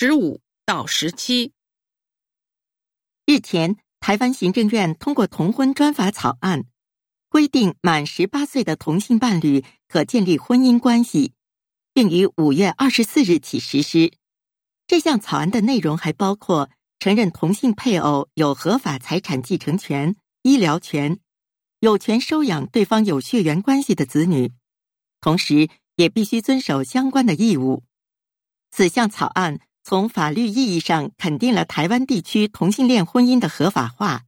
15到17。日前，台湾行政院通过同婚专法草案，规定满18岁的同性伴侣可建立婚姻关系，并于5月24日起实施。这项草案的内容还包括承认同性配偶有合法财产继承权、医疗权，有权收养对方有血缘关系的子女，同时也必须遵守相关的义务。此项草案从法律意义上肯定了台湾地区同性恋婚姻的合法化，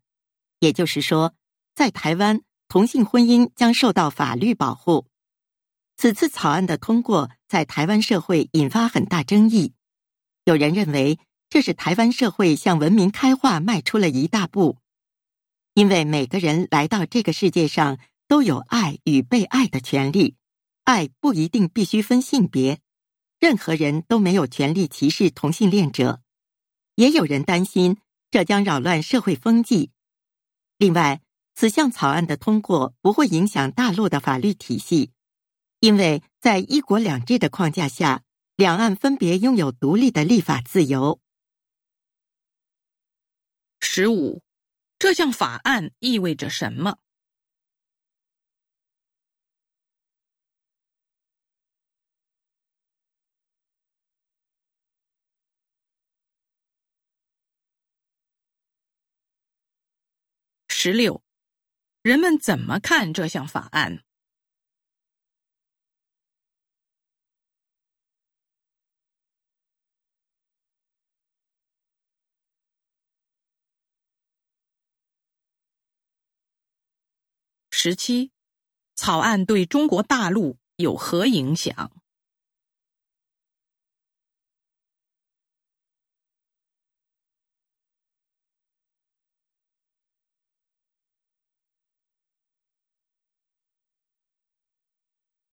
也就是说，在台湾，同性婚姻将受到法律保护。此次草案的通过在台湾社会引发很大争议，有人认为这是台湾社会向文明开化迈出了一大步，因为每个人来到这个世界上都有爱与被爱的权利，爱不一定必须分性别，任何人都没有权利歧视同性恋者。也有人担心这将扰乱社会风气。另外，此项草案的通过不会影响大陆的法律体系，因为在一国两制的框架下，两岸分别拥有独立的立法自由。15. 这项法案意味着什么？16. 人们怎么看这项法案？17. 草案对中国大陆有何影响？